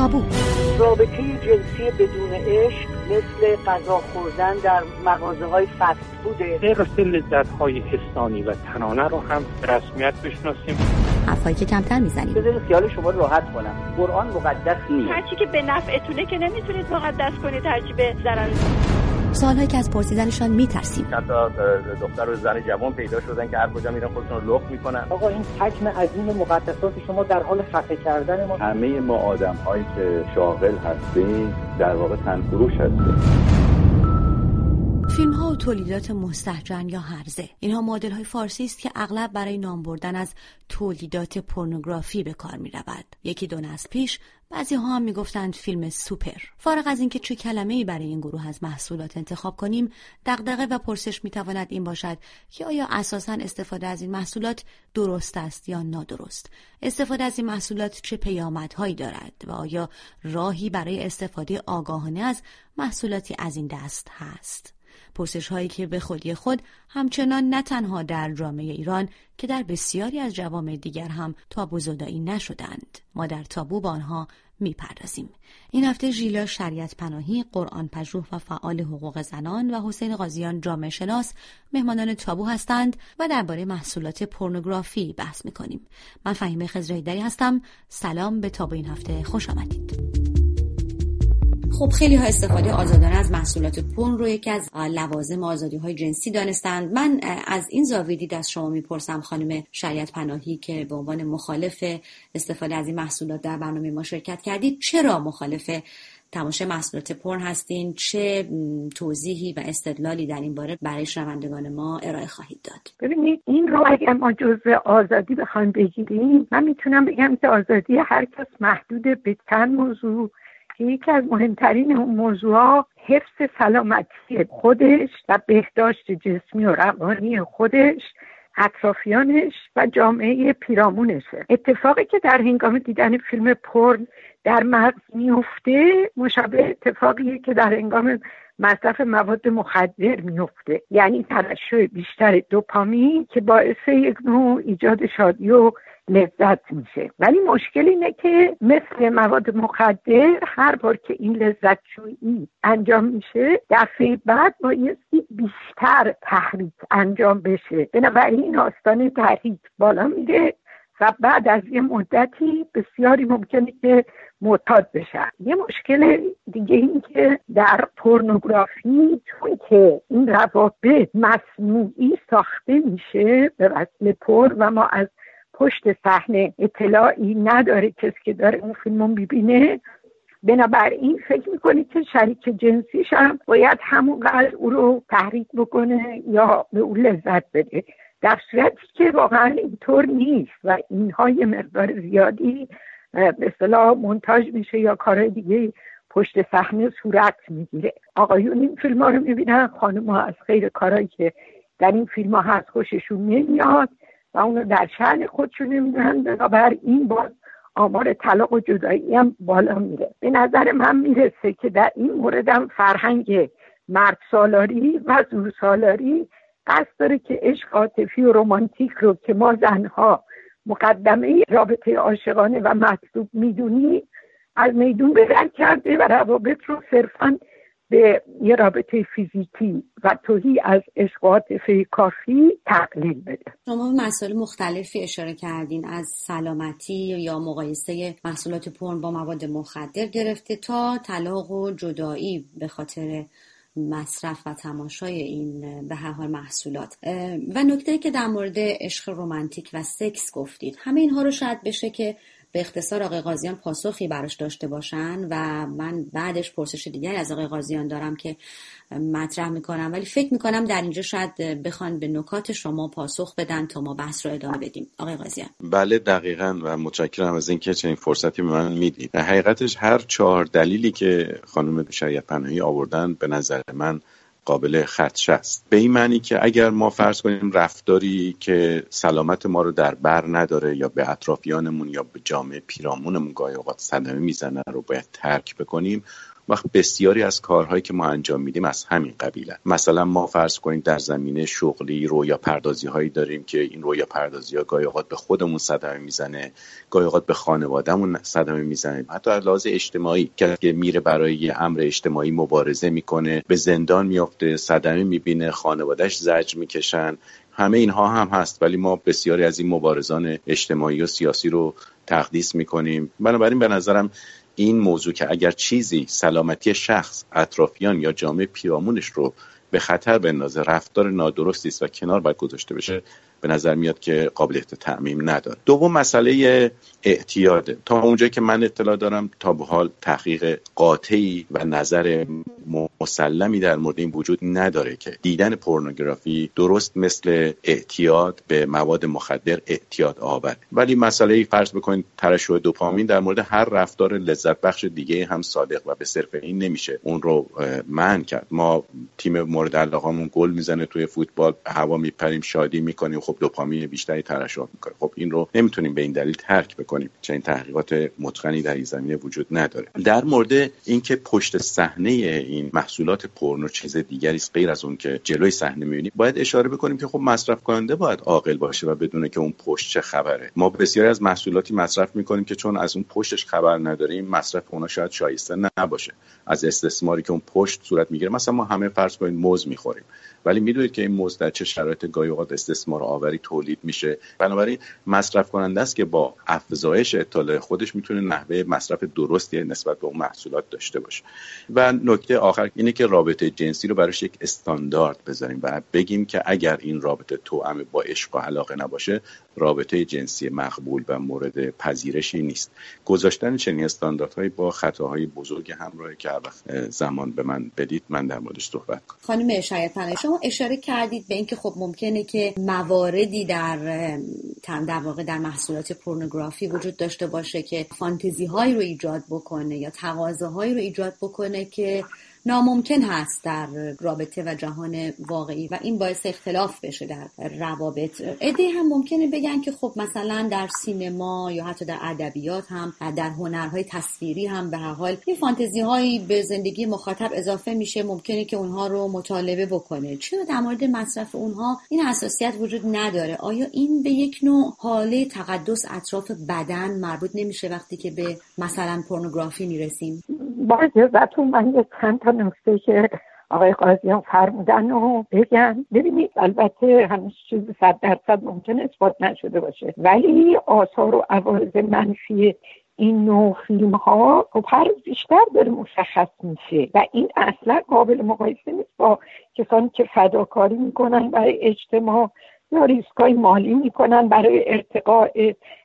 تابو. رابطه جنسی بدون عشق مثل غذا خوردن در مغازه‌های فست فوده. غیر لذت‌های حسانی و تنانه رو هم به رسمیت بشناسیم. حرفایی که کمتر میزنیم. بذارید خیال شما راحت کنم. قرآن مقدس نیست. هرچی که به نفعتونه که نمیتونید مقدس کنید، هرچی به ضررتونه. سوالایی که از پرسیدنشان میترسیم. چند تا دختر و زن جوان پیدا شدن که هر کجا میرن خودشون رو لخت میکنن. آقا این حجم عظیم مقدسات شما در حال خفه کردن ما. همه ما آدم‌هایی که شاغل هستیم در واقع تنفروش هستیم. فیلم‌ها و تولیدات مستهجن یا هرزه، اینها مدل‌های فارسی است که اغلب برای نام بردن از تولیدات پورنوگرافی به کار می‌رود. یکی دو نسل پیش بعضی‌ها هم می‌گفتند فیلم سوپر. فارغ از اینکه چه کلمه‌ای برای این گروه از محصولات انتخاب کنیم، دغدغه و پرسش می‌تواند این باشد که آیا اساساً استفاده از این محصولات درست است یا نادرست؟ استفاده از این محصولات چه پیامدهایی دارد و آیا راهی برای استفاده آگاهانه از محصولاتی از این دست هست؟ پرسش هایی که به خودی خود همچنان نه تنها در جامعه ایران که در بسیاری از جوامع دیگر هم تابو زدایی نشدند. ما در تابو با آنها میپردازیم. این هفته ژیلا شریعتپناهی، قرآن پژوه و فعال حقوق زنان و حسین قاضیان، جامعه شناس، مهمانان تابو هستند و درباره محصولات پورنوگرافی بحث میکنیم. من فهیمه خضرهیدری هستم. سلام به تابو این هفته، خوش آمدید. خب خیلی ها استفاده آزادانه از محصولات پورن رو یکی از لوازم آزادی‌های جنسی دانستند. من از این زاویه دید از شما میپرسم خانم شریعتپناهی که به عنوان مخالف استفاده از این محصولات در برنامه ما شرکت کردید، چرا مخالف تماشای محصولات پورن هستین؟ چه توضیحی و استدلالی در این باره برای شنوندگان ما ارائه خواهید داد؟ ببینید این رو اگه ما جزء آزادی بخوایم بگیریم، من میتونم بگم که آزادی هر کس محدود به چند موضوع. یکی از مهمترین اون موضوعها حفظ سلامتی خودش و بهداشت جسمی و روانی خودش، اطرافیانش و جامعه پیرامونشه. اتفاقی که در هنگام دیدن فیلم پورن در مغز میفته مشابه اتفاقیه که در هنگام مصرف مواد مخدر میفته، یعنی ترشح بیشتر دوپامین که باعث یک نوع ایجاد شادی و لذت میشه. ولی مشکل اینه که مثل مواد مخدر هر بار که این لذت جویی انجام میشه دفعه بعد بایستی بیشتر تحریک انجام بشه، بنابراین آستانه تحریک بالا میره و بعد از یه مدتی بسیاری ممکنه که معتاد بشن. یه مشکل دیگه این که در پورنوگرافی چون که این روابط مصنوعی ساخته میشه به وسیله پر و ما از پشت صحنه اطلاعی نداره کسی که داره اون فیلمو میبینه، بنابراین فکر میکنه که شریک جنسیش هم باید همونقدر او رو تحریک بکنه یا به او لذت بده، در صورتی که واقعا اینطور نیست و اینها یه مقدار زیادی به اصطلاح مونتاژ میشه یا کارهای دیگه پشت صحنه صورت میگیره. آقایون این فیلم ها رو میبینن، خانم ها از خیر کارهایی که در این فیلم ها هست خوششون نمیاد و اونو در شأن خودشون نمیدونن، بنابراین باز آمار طلاق و جدایی هم بالا میره. به نظر من میرسه که در این مورد هم فرهنگ مرد سالاری و زور سالاری قصد داره که عشق عاطفی و رمانتیک رو که ما زنها مقدمه رابطه عاشقانه و مطلوب میدونی از میدون بدر کرده و روابط رو صرفاً به یه رابطه فیزیکی و توهی از عشق و عاطفه کافی تقلیل بده. شما مسائل مختلفی اشاره کردین، از سلامتی یا مقایسه محصولات پورن با مواد مخدر گرفته تا طلاق و جدایی به خاطر مصرف و تماشای این به هر حال محصولات و نکته‌ای که در مورد عشق رمانتیک و سکس گفتید. همه اینها رو شاید بشه که به اختصار آقای قاضیان پاسخی براش داشته باشن و من بعدش پرسش دیگری از آقای قاضیان دارم که مطرح میکنم، ولی فکر میکنم در اینجا شاید بخوان به نکات شما پاسخ بدن تا ما بحث رو ادامه بدیم. آقای قاضیان. بله دقیقاً و متشکرم از اینکه چنین فرصتی به من میدید. حقیقتش هر چهار دلیلی که خانم شریعتپناهی آوردن به نظر من قابل خدشه است، به این معنی که اگر ما فرض کنیم رفتاری که سلامت ما رو در بر نداره یا به اطرافیانمون یا به جامعه پیرامونمون گاهی اوقات صدمه میزنه رو باید ترک بکنیم، وقت بسیاری از کارهایی که ما انجام میدیم از همین قبیله. مثلا ما فرض کنیم در زمینه شغلی رویا پردازی هایی داریم که این رویا پردازی ها گاهی اوقات به خودمون صدمه میزنه، گاهی اوقات به خانوادهمون صدمه میزنه، حتی از لحاظ اجتماعی که میره برای یه امر اجتماعی مبارزه میکنه، به زندان میافته، صدمه میبینه، خانوادهش زجر میکشن. همه اینها هم هست، ولی ما بسیاری از این مبارزان اجتماعی و سیاسی رو تقدیس میکنیم. بنابراین به نظرم این موضوع که اگر چیزی سلامتی شخص، اطرافیان یا جامعه پیرامونش رو به خطر بندازه، رفتار نادرستی است و کنار باید گذاشته بشه، به نظر میاد که قابلیت تعمیم نداره. دوم مسئله اعتیاده. تا اونجایی که من اطلاع دارم تا به حال تحقیق قاطعی و نظر مسلمی در مورد این وجود نداره که دیدن پورنوگرافی درست مثل اعتیاد به مواد مخدر اعتیاد آور. ولی مسئله فرض بکنید ترشح دوپامین در مورد هر رفتار لذت بخش دیگه هم صادق و به صرف این نمیشه اون رو منع کرد. ما تیم مورد علاقمون گل میزنه توی فوتبال، هوا میپریم، شادی میکنیم، خب دوپامین بیشتری ترشح میکنه. خب این رو نمیتونیم به این دلیل ترک بکنیم. چنین تحقیقات متقنی در این زمینه وجود نداره. در مورد اینکه پشت صحنه این محصولات پورنو چیز دیگری است غیر از اون که جلوی صحنه میبینیم، باید اشاره بکنیم که خب مصرف کننده باید عاقل باشه و بدونه که اون پشت چه خبره. ما بسیاری از محصولاتی مصرف میکنیم که چون از اون پشتش خبر نداریم، مصرف اونها شاید شایسته نباشه. از استثماری که اون پشت صورت میگیره، مثلا ما همه فرض کنید موز میخوریم، ولی میدونید که این موز در چه شرایط گاهی اوقات استثمار آوری تولید میشه. بنابراین مصرف کننده است که با افزایش اطلاع خودش میتونه نحوه مصرف درستی نسبت به اون محصولات داشته باشه. و نکته آخر اینه که رابطه جنسی رو براش یک استاندارد بذاریم و بگیم که اگر این رابطه توأم با عشق و علاقه نباشه، رابطه جنسی مقبول و مورد پذیرشی نیست. گذاشتن چنین استانداردهایی با خطاهای بزرگ همراهه که هر وقت زمان به من بدید من در موردش صحبت کنم. خانم شریعتپناهی، شما اشاره کردید به اینکه خب ممکنه که مواردی در محصولات پورنوگرافی وجود داشته باشه که فانتزی هایی رو ایجاد بکنه یا تقاضاهایی رو ایجاد بکنه که ناممکن هست در رابطه و جهان واقعی و این باعث اختلاف بشه در روابط. ایده هم ممکنه بگن که خب مثلا در سینما یا حتی در ادبیات هم در هنرهای تصویری هم به هر حال این فانتزی هایی به زندگی مخاطب اضافه میشه، ممکنه که اونها رو مطالبه بکنه. چرا در مورد مصرف اونها این حساسیت وجود نداره؟ آیا این به یک نوع حاله تقدس اطراف بدن مربوط نمیشه وقتی که به مثلا پورنوگرافی میرسیم؟ نکته که آقای قاضیان فرمودن رو بگم. ببینید البته هنوز چیز 100% ممکن اثبات نشده باشه، ولی آثار و عوارض منفی این نوع فیلم ها هر روز بیشتر داره مشخص میشه و این اصلا قابل مقایسه نیست با کسانی که فداکاری میکنن برای اجتماع یا ریسکای مالی میکنن برای ارتقاء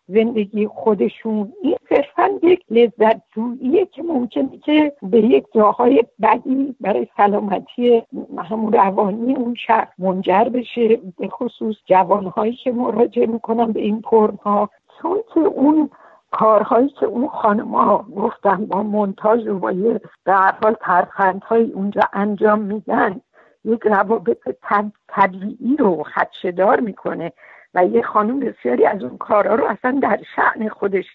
زندگی خودشون. این صرفا یک لذت جوییه که ممکنه که به یک جاهای بدی برای سلامتی همون روانی اون شخص منجر بشه، به خصوص جوانهایی که مراجعه میکنن به این پورنها، چون که اون کارهایی که اون خانم‌ها گفتن با مونتاژ و با یه در حال ترفندهای اونجا انجام میدن، یک روابط طبیعی رو خدشه‌دار میکنه و یه خانم بسیاری از اون کارها رو اصلا در شأن خودش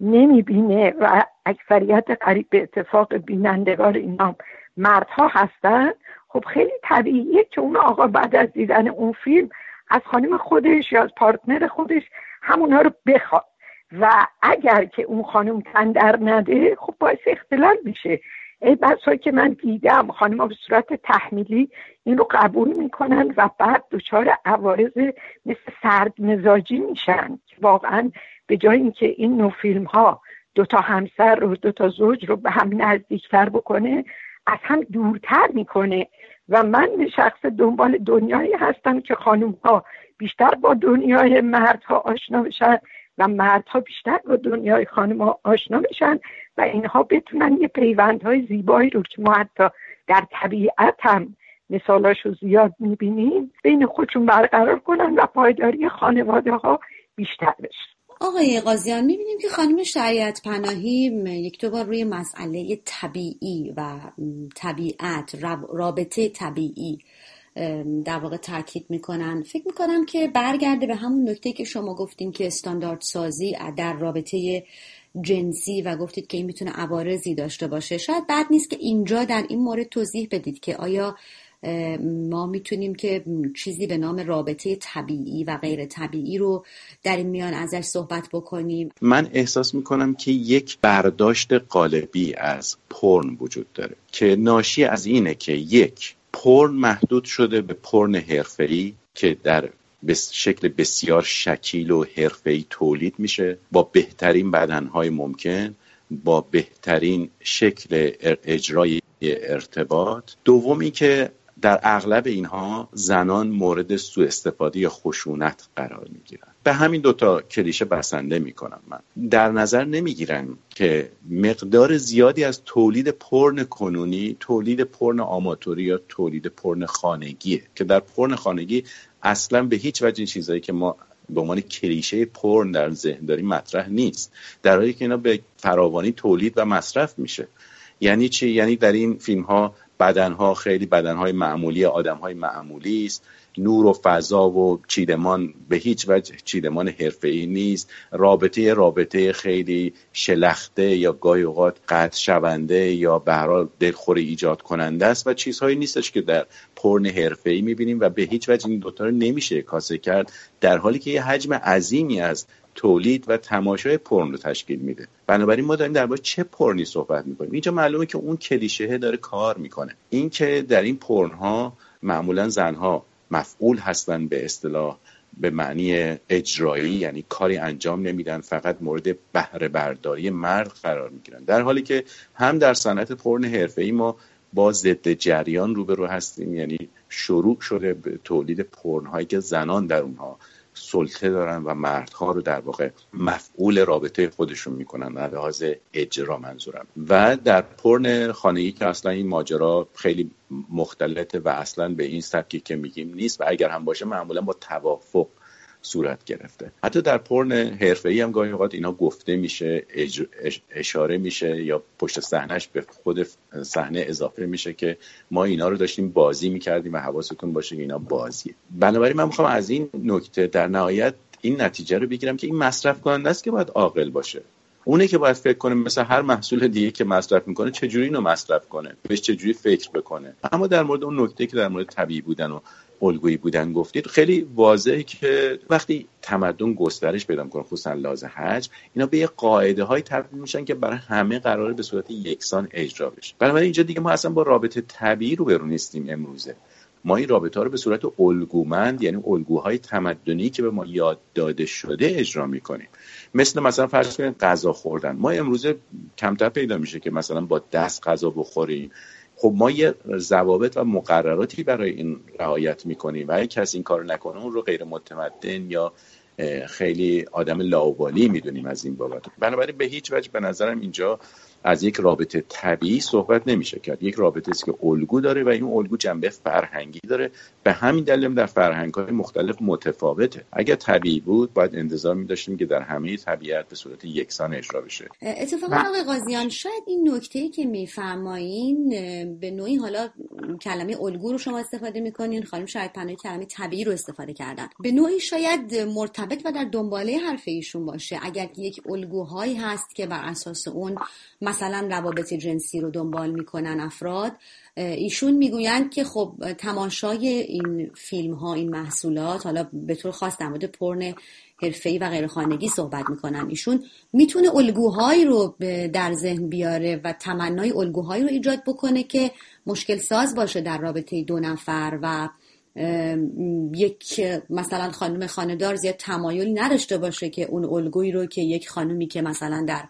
نمیبینه و اکثریت قریب به اتفاق بینندگار اینا مردها هستن. خب خیلی طبیعیه که اون آقا بعد از دیدن اون فیلم از خانم خودش یا از پارتنر خودش همونها رو بخواد و اگر که اون خانم تن در نده، خب باعث اختلال میشه. ای بسایی که من دیدم خانم‌ها به صورت تحمیلی این رو قبول میکنن و بعد دچار عوارض مثل سردمزاجی میشن. واقعا به جای اینکه این نوع فیلم ها دوتا همسر رو دوتا زوج رو به هم نزدیکتر بکنه، از هم دورتر میکنه. و من به شخص دنبال دنیایی هستم که خانم‌ها بیشتر با دنیای مردها آشنا بشن و مردها بیشتر با دنیای خانم‌ها آشنا بشن و اینها بتونن یه پیوندهای زیبایی رو که ما حتی در طبیعت هم مثالاشو زیاد میبینیم بین خودشون برقرار کنن و پایداری خانواده‌ها بیشتر بشه. آقای قاضیان، میبینیم که خانم شریعتپناهی یک دو بار روی مسئله طبیعی و طبیعت، رابطه طبیعی در واقع تاکید میکنن. فکر میکنم که برگرده به همون نکته که شما گفتین که استاندارد سازی در رابطه جنسی و گفتید که این میتونه عوارضی داشته باشه، شاید بد نیست که اینجا در این مورد توضیح بدید که آیا ما میتونیم که چیزی به نام رابطه طبیعی و غیر طبیعی رو در این میان ازش صحبت بکنیم. من احساس میکنم که یک برداشت قالبی از پورن وجود داره که ناشی از اینه که یک، پورن محدود شده به پورن حرفه‌ای که در شکل بسیار شکیل و حرفه‌ای تولید میشه، با بهترین بدنهای ممکن، با بهترین شکل اجرای ارتباط. دومی که در اغلب اینها زنان مورد سوء استفاده یا خشونت قرار میگیرن. به همین دوتا کلیشه بسنده میکنم. من در نظر نمیگیرم که مقدار زیادی از تولید پورن کنونی، تولید پورن آماتوری یا تولید پورن خانگیه که در پورن خانگی اصلا به هیچ وجه این چیزایی که ما به عنوان کلیشه پورن در ذهن داریم مطرح نیست، در حالی که اینا به فراوانی تولید و مصرف میشه. یعنی چی؟ یعنی در این فیلم ها بدنها خیلی بدنهای معمولی، آدمهای معمولی است، نور و فضا و چیدمان به هیچ وجه چیدمان حرفه‌ای نیست، رابطه خیلی شلخته یا گاهی اوقات قطع شونده یا به هر حال دلخوری ایجاد کننده است و چیزهایی نیستش که در پورن حرفه‌ای می‌بینیم و به هیچ وجه این دوتا رو نمیشه کاسه کرد، در حالی که یه حجم عظیمی از تولید و تماشای پورن رو تشکیل میده. بنابراین ما داریم درباره چه پورنی صحبت میکنیم. اینجا معلومه که اون کلیشه داره کار میکنه. این که در این پورن ها معمولا زنها مفعول هستن، به اصطلاح به معنی اجرایی، یعنی کاری انجام نمیدن، فقط مورد بهره برداری مرد قرار میگیرن، در حالی که هم در صنعت پورن حرفه‌ای ما با ضد جریان روبرو هستیم، یعنی شروع شده به تولید پورن هایی که زنان در اونها سلطه دارن و مردها رو در واقع مفعول رابطه خودشون میکنن، به لحاظ اجرا منظورم. و در پورن خانگی که اصلا این ماجرا خیلی مختلطه و اصلا به این سبکی که میگیم نیست و اگر هم باشه معمولا با توافق صورت گرفته. حتی در پورن حرفه‌ای هم گاهی اوقات اینا گفته میشه، اشاره میشه یا پشت صحنهش به خود صحنه اضافه میشه که ما اینا رو داشتیم بازی میکردیم و حواستون باشه اینا بازیه. بنابراین من میخوام از این نکته در نهایت این نتیجه رو بگیرم که این مصرف کننده است که باید عاقل باشه. اونه که باید فکر کنه مثل هر محصول دیگه که مصرف میکنه چجوری اینو مصرف کنه، بهش چجوری فکر بکنه. اما در مورد اون نکته که در مورد طبیعی بودن و الگویی بودن گفتید، خیلی واضحه که وقتی تمدن گسترش پیدا می‌کنه خصوصا لحاظ حجم، اینا به یه قاعده‌های تبدیل میشن که برای همه قراره به صورت یکسان اجرا بشه. بنابراین اینجا دیگه ما اصلا با رابطه طبیعی روبرو نیستیم. امروزه ما این رابطه‌ها رو به صورت الگومند، یعنی الگوهای تمدنی که به ما یاد داده شده اجرا می‌کنیم. مثلا فرض کنید غذا خوردن، ما امروزه کمتر پیدا میشه که مثلا با دست غذا بخوریم. خب ما یه ضوابط و مقرراتی برای این رعایت میکنیم و اگه کسی این کارو نکنه اون رو غیر متمدن یا خیلی آدم لاابالی میدونیم از این بابت. بنابراین به هیچ وجه به نظرم اینجا از یک رابطه طبیعی صحبت نمیشه کرد. یک رابطه است که الگو داره و این الگو جنبه فرهنگی داره، به همین دلیل در فرهنگ‌های مختلف متفاوته. اگر طبیعی بود باید انتظار می‌داشتیم که در همه طبیعت به صورت یکسان اجرا بشه. اتفاقا آقای قاضیان شاید این نکته‌ای که می‌فرمایین به نوعی، حالا کلمه الگو رو شما استفاده می‌کنین، خانم شریعت‌پناهی کلمه طبیعی رو استفاده کردن، به نوعی شاید مرتبط و در دنباله حرف ایشون باشه. اگر یک الگوهایی هست که بر اساس اون مثلا روابط جنسی رو دنبال میکنن افراد، ایشون میگویند که خب تماشای این فیلم ها، این محصولات، حالا به طور خاص در مورد پورن حرفه‌ای و غیر خانگی صحبت میکنن، ایشون میتونه الگوهایی رو در ذهن بیاره و تمنای الگوهایی رو ایجاد بکنه که مشکل ساز باشه در رابطه دو نفر و یک مثلا خانم خانه‌دار زیاد تمایلی نداشته باشه که اون الگویی رو که یک خانمی که مثلا در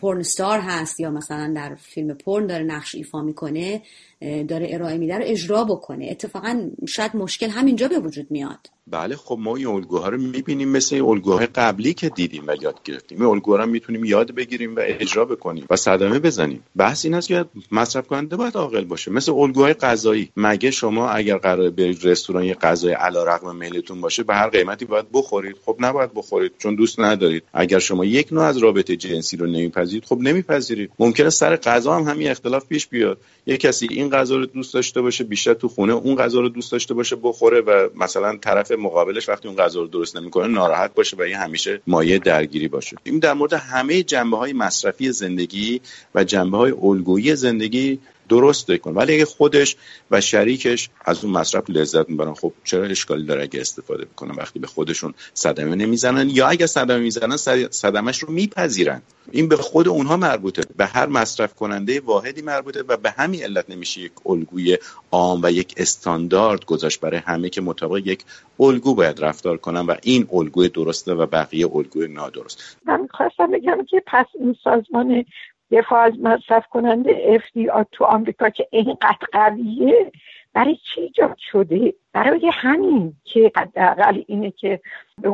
پورن استار هست یا مثلا در فیلم پورن داره نقش ایفا میکنه داره ارائه میده رو اجرا بکنه. اتفاقا شاید مشکل همینجا به وجود میاد. بله، خب ما این الگوها رو میبینیم مثل الگوهای قبلی که دیدیم و یاد گرفتیم. این الگوها رو میتونیم یاد بگیریم و اجرا بکنیم و صدمه بزنیم. بحث این است که مصرف کننده باید عاقل باشه. مثل الگوهای غذایی، مگه شما اگر قرار به رستوران یه غذای علیرغم میلتون باشه به هر قیمتی باید بخورید؟ خب نباید بخورید چون دوست ندارید. اگر شما یک نوع از رابطه جنسی رو نمیپذیرید، خب نمیپذیرید. ممکنه سر غذا هم همین اختلاف پیش بیاد. یه کسی این غذا رو دوست داشته باشه بیشتر تو خونه، اون غذا رو دوست داشته باشه بخوره و مثلا طرف مقابلش وقتی اون غذا رو درست نمیکنه ناراحت باشه و این همیشه مایه درگیری باشه. این در مورد همه جنبه‌های مصرفی زندگی و جنبه‌های الگویی زندگی درست کن، ولی اگه خودش و شریکش از اون مصرف لذت میبرن، خب چرا اشکالی داره اگه استفاده بکنن وقتی به خودشون صدمه نمیزنن، یا اگه صدمه میزنن صدمهش رو میپذیرن. این به خود اونها مربوطه، به هر مصرف کننده واحدی مربوطه و به همین علت نمیشه یک الگوی عام و یک استاندارد گذاشت برای همه که مطابق یک الگو باید رفتار کنن و این الگوی درسته و بقیه الگوی نادرست. من خواستم بگم که پس این سازمان دفاع از مصرف کننده FDA تو آمریکا که اینقدر قویه برای چی ایجاد شده؟ برای همین که حداقل اینه که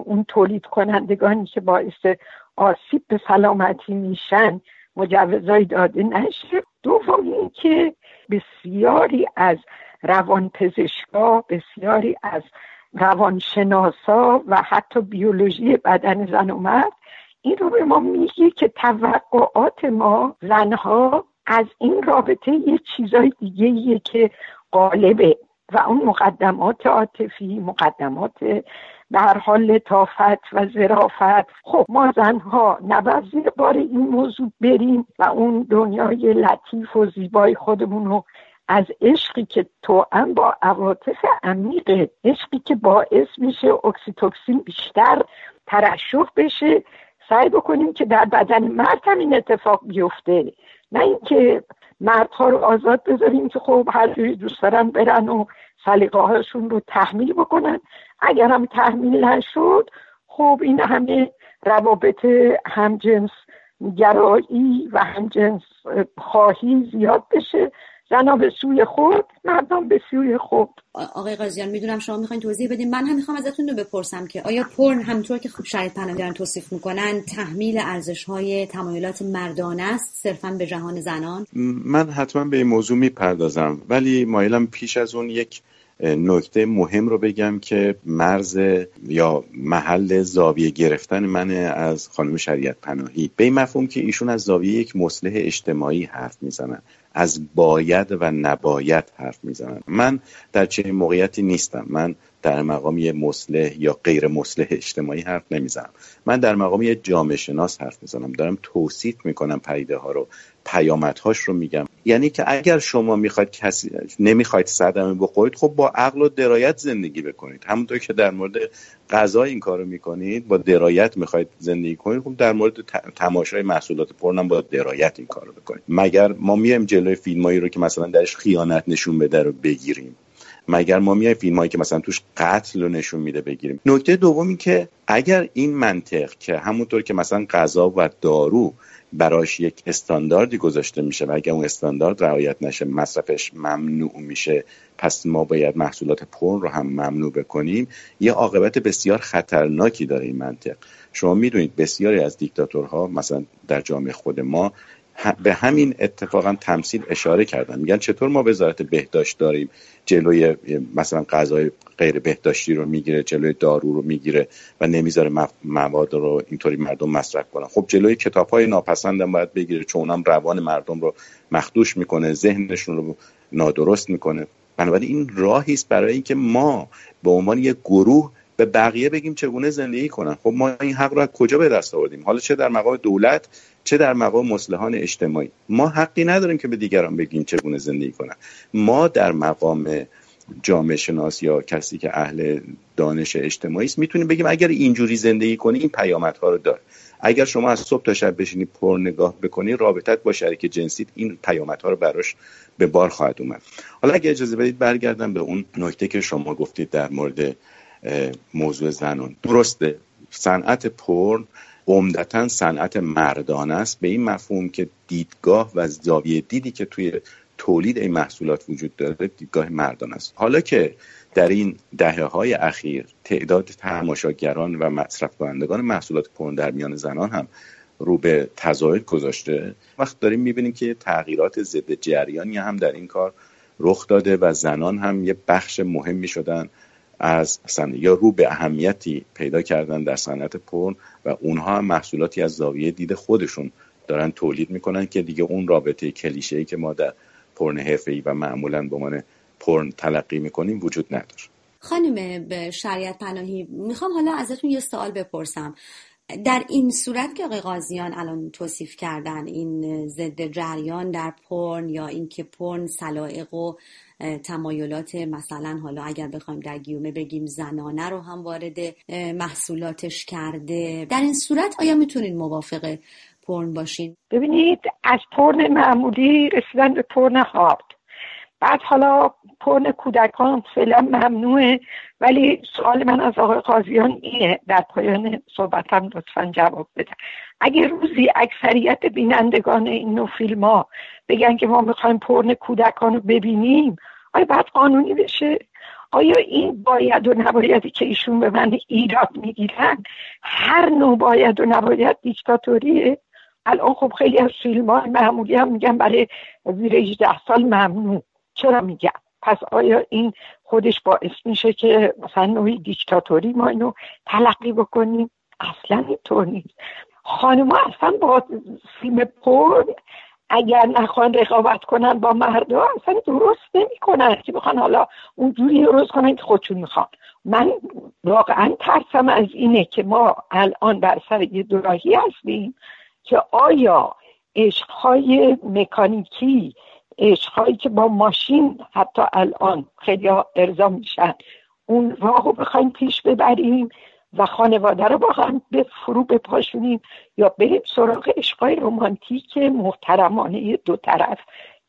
اون تولید کنندگانی که باعث آسیب به سلامتی میشن مجوزای داده نشه. دوم این که بسیاری از روانپزشکا، بسیاری از روانشناسا و حتی بیولوژی بدن زن و مرد این رو به ما میگه که توقعات ما زنها از این رابطه یه چیزای دیگه‌ایه که غالبه و اون مقدمات عاطفی، مقدمات به هر حال لطافت و ظرافت. خب ما زنها نباید زیر بار این موضوع بریم و اون دنیای لطیف و زیبای خودمون رو از عشقی که توأم با عواطف عمیقه، عشقی که باعث میشه اکسیتوکسین بیشتر ترشح بشه، سعی بکنیم که در بدن مرد هم این اتفاق بیفته، نه اینکه مردها رو آزاد بذاریم که خب هر جوری دوست دارن برن و سلیقه هاشون رو تحمیل بکنن. اگر هم تحمیل نشد خب این همه روابط همجنس گرایی و همجنس خواهی زیاد بشه، زنها به سوی خود، مردم به سوی خود. آقای قاضیان میدونم شما میخواین توضیح بدین، من هم میخوام ازتون رو بپرسم که آیا پورن همونطور که شریعت‌پناهی دارن توصیف میکنن تحمیل ارزش‌های تمایلات مردانه است صرفاً به جهان زنان؟ من حتما به این موضوع میپردازم، ولی مایلم پیش از اون یک نکته مهم رو بگم که مرز یا محل زاویه گرفتن من از خانم شریعت‌پناهی به این مفهوم که ایشون از زاویه یک مصلح اجتماعی حرف میزنن، از باید و نباید حرف میزنن. من در چه موقعیتی نیستم، من در مقام یه مصلح یا غیر مصلح اجتماعی حرف نمیزنم، من در مقام یه جامعه شناس حرف میزنم، دارم توصیف میکنم پدیده ها رو، پیامدهاش رو میگم. یعنی که اگر شما میخواید کسی نمیخواید صدمه بخورید، خب با عقل و درایت زندگی بکنید، همونطور که در مورد غذا این کارو میکنید با درایت میخواید زندگی کنید، خب در مورد تماشای محصولات پرن هم با درایت این کارو بکنید. مگر ما میایم جلوی فیلمایی رو که مثلا درش خیانت نشون بده رو بگیریم؟ مگر ما میایم فیلمایی که مثلا توش قتل رو نشون میده بگیریم؟ نکته دومی که اگر این منطق که همونطور که مثلا غذا و دارو براش یک استانداردی گذاشته میشه و اگر اون استاندارد رعایت نشه مصرفش ممنوع میشه، پس ما باید محصولات پرن رو هم ممنوع بکنیم، یه عاقبت بسیار خطرناکی داره این منطق. شما میدونید بسیاری از دیکتاتورها مثلا در جامعه خود ما به همین اتفاقا تمثیل اشاره کردن، میگن چطور ما وزارت بهداشت داریم جلوی مثلا غذای غیر بهداشتی رو میگیره، جلوی دارو رو میگیره و نمیذاره مواد رو اینطوری مردم مصرف کنن. خب جلوی کتاب‌های ناپسند هم باید بگیره چون هم روان مردم رو مخدوش میکنه، ذهنشون رو نادرست میکنه. بنابراین این راهی است برای اینکه ما به عنوان یک گروه به بقیه بگیم چگونه زندگی کنن. خب ما این حق رو از کجا به دست آوردیم؟ حالا چه در مقام دولت چه در مقام مصلحان اجتماعی، ما حقی نداریم که به دیگران بگیم چگونه زندگی کنن. ما در مقام جامعه شناس یا کسی که اهل دانش اجتماعی است میتونیم بگیم اگر اینجوری زندگی کنی این پیامدها رو داره. اگر شما از صبح تا شب بشینی پر نگاه بکنی رابطت با شریک جنسیت این پیامدها رو براش به بار خواهد اومد. حالا اگه اجازه بدید برگردم به اون نکته که شما گفتید در مورد موضوع زنان. درسته صنعت پرن عمدتاً صنعت مردانه است به این مفهوم که دیدگاه و زاویه دیدی که توی تولید این محصولات وجود داره دیدگاه مردانه است. حالا که در این دهه‌های اخیر تعداد تماشاگران و مصرف کنندگان محصولات پرن در میان زنان هم رو به تزاید گذاشته، وقت داریم می‌بینیم که تغییرات ضد جریانی هم در این کار رخ داده و زنان هم یه بخش مهمی شدن از صنعت یا رو به اهمیتی پیدا کردن در صنعت پرن و اونها هم محصولاتی از زاویه دید خودشون دارن تولید میکنن که دیگه اون رابطه کلیشه‌ای که ما در پرن حرفه‌ای و معمولاً به عنوان پرن تلقی میکنیم وجود نداره. خانم شریعت پناهی، میخوام حالا ازتون یه سوال بپرسم. در این صورت که آقای قاضیان الان توصیف کردن، این ضد جریان در پورن یا اینکه پورن سلایق و تمایلات، مثلا حالا اگر بخوایم در گیومه بگیم زنانه رو هم وارد محصولاتش کرده، در این صورت آیا میتونین موافق پورن باشین؟ ببینید، از پورن معمولی رسیدن به پورن هارد، بعد حالا پورن کودکان فعلا ممنوعه. ولی سوال من از آقای قاضیان اینه، در پایان صحبتم لطفاً جواب بده، اگه روزی اکثریت بینندگان این نوع فیلم‌ها بگن که ما میخوایم پورن کودکان رو ببینیم، آیا باید قانونی بشه؟ آیا این باید و نبایدی که ایشون به من ایراد میگیرن، هر نوع باید و نباید دیکتاتوریه؟ الان خب خیلی از فیلم‌های معمولی هم میگن برای زیر 18 سال ممنوع. چرا میگن؟ پس آیا این خودش باعث میشه که مثلا نوعی دیکتاتوری ما اینو تلقی بکنیم؟ اصلا اینطور نیست. خانم ها اصلا با فیلم پرن اگر نخوان رقابت کنن با مردا، اصلا درست نمی کنن که بخوان حالا اونجوری درست کنن که خودشون میخوان. من واقعا ترسم از اینه که ما الان بر سر یه دوراهی هستیم که آیا عشقهای مکانیکی، عشقهایی که با ماشین حتی الان خیلی ها ارضا میشن، اون راه رو بخوایم پیش ببریم و خانواده رو با هم به فرو بپاشونیم، یا بریم سراغ عشقهای رومانتیک محترمانه دو طرف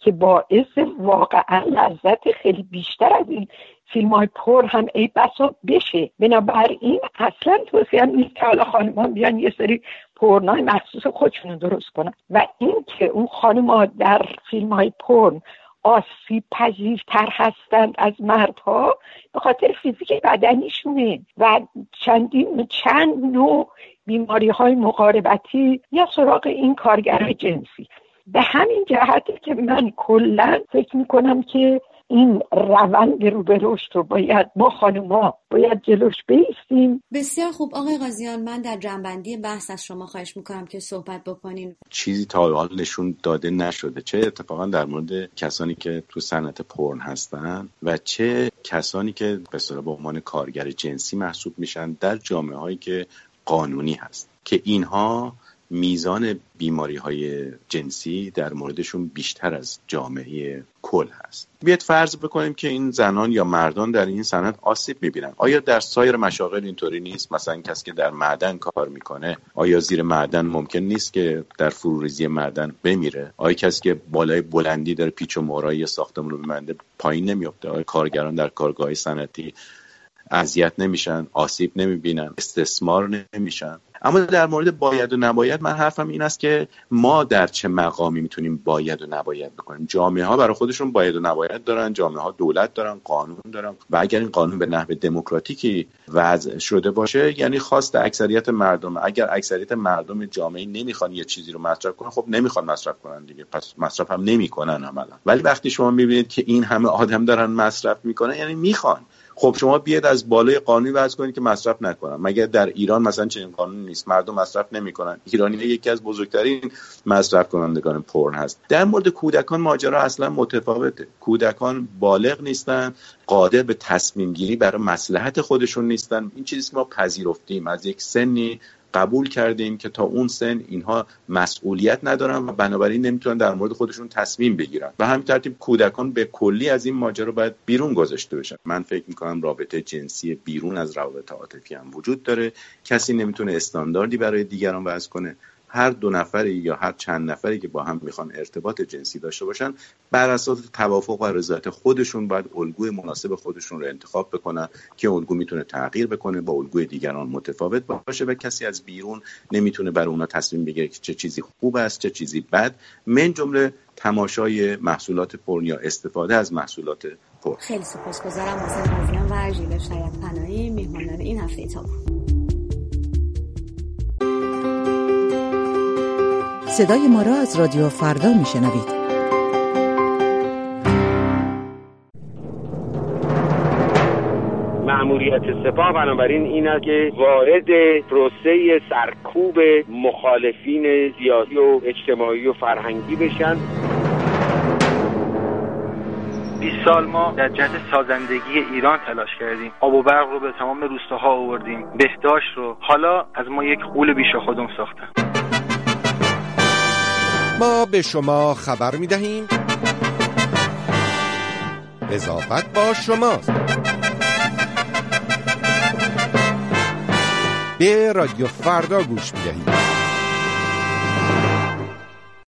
که باعث واقعا لذت خیلی بیشتر از این فیلم های پر هم ای بسا بشه. بنابراین اصلا توصیه نیست که حالا خانمان بیان یه سری پورنای مخصوص خودشون رو درست کنن و اینکه اون خانم‌ها در فیلم های پورن آسیب پذیرتر هستند از مردها به خاطر فیزیک بدنیشونه و چند نوع بیماری های مقاربتی یا سراغ این کارگرهای جنسی. به همین جهته که من کلا فکر میکنم که این روند رو به رشد رو باید ما خانوما باید جلوش بیستیم. بسیار خوب آقای قاضیان، من در جنبندی بحث از شما خواهش میکنم که صحبت بکنین. چیزی تا حالا نشون داده نشده، چه اتفاقا در مورد کسانی که تو صنعت پورن هستن و چه کسانی که به اصطلاح به عنوان کارگر جنسی محسوب میشن در جامعه هایی که قانونی هست، که اینها میزان بیماری‌های جنسی در موردشون بیشتر از جامعه کل هست. بیاید فرض بکنیم که این زنان یا مردان در این صنعت آسیب می‌بینن. آیا در سایر مشاغل اینطوری نیست؟ مثلا کسی که در معدن کار می‌کنه، آیا زیر معدن ممکن نیست که در فروریزی معدن بمیره؟ آیا کسی که بالای بلندی داره پیچ و مهرای ساختمون رو می‌بنده پایین نمی‌افته؟ آیا کارگران در کارگاه‌های صنعتی اذیت نمیشن، آسیب نمیبینن، استثمار نمیشن؟ اما در مورد باید و نباید، من حرفم این است که ما در چه مقامی میتونیم باید و نباید بکنیم. جامعه ها برای خودشون باید و نباید دارن، جامعه ها دولت دارن، قانون دارن، و اگر این قانون به نحو دموکراتیکی وضع شده باشه یعنی خواست اکثریت مردم. اگر اکثریت مردم جامعه نمیخوان یه چیزی رو مصرف کنن، خب نمیخوان مصرف کنن دیگه، پس مصرف هم نمیکنن عملا. ولی وقتی شما میبینید که این همه آدم دارن مصرف میکنن یعنی میخوان، خب شما بیاید از بالای قانون وضع کنید که مصرف نکنن. مگر در ایران مثلا چنین قانون نیست؟ مردم مصرف نمی‌کنن. ایرانی‌ها یکی از بزرگترین مصرف کنندگان پورن هست. در مورد کودکان ماجرا اصلا متفاوته. کودکان بالغ نیستن، قادر به تصمیم گیری برای مصلحت خودشون نیستن. این چیزی که ما پذیرفتیم، از یک سنی قبول کردیم که تا اون سن اینها مسئولیت ندارن و بنابراین نمیتونن در مورد خودشون تصمیم بگیرن. و همین ترتیب کودکان به کلی از این ماجرا باید بیرون گذاشته بشن. من فکر میکنم رابطه جنسی بیرون از روابط عاطفی هم وجود داره. کسی نمیتونه استانداردی برای دیگران وضع کنه. هر دو نفری یا هر چند نفری که با هم میخوان ارتباط جنسی داشته باشن، بر اساس توافق و رضایت خودشون باید الگوی مناسب خودشون رو انتخاب بکنن که الگو میتونه تغییر بکنه، با الگوی دیگران متفاوت باشه و کسی از بیرون نمیتونه برای اونا تصمیم بگیره که چه چیزی خوب است، چه چیزی بد، من جمله تماشای محصولات پورن یا استفاده از محصولات پورن. خیلی سپاسگزارم حسین قاضیان و ژیلا شریعتپناهی، میهمانان این هفته تابو. صدای ما را از رادیو فردا میشنوید. مأموریت سپاه بنابراین این است که وارد پروسه سرکوب مخالفین سیاسی و اجتماعی و فرهنگی بشن. 20 سال ما در جهت سازندگی ایران تلاش کردیم، آب و برق رو به تمام روستاها آوردیم، بهداشت رو، حالا از ما یک غول بیش خودم ساختن. ما به شما خبر می‌دهیم، قضاوت با شماست. به رادیو فردا گوش می‌دهید.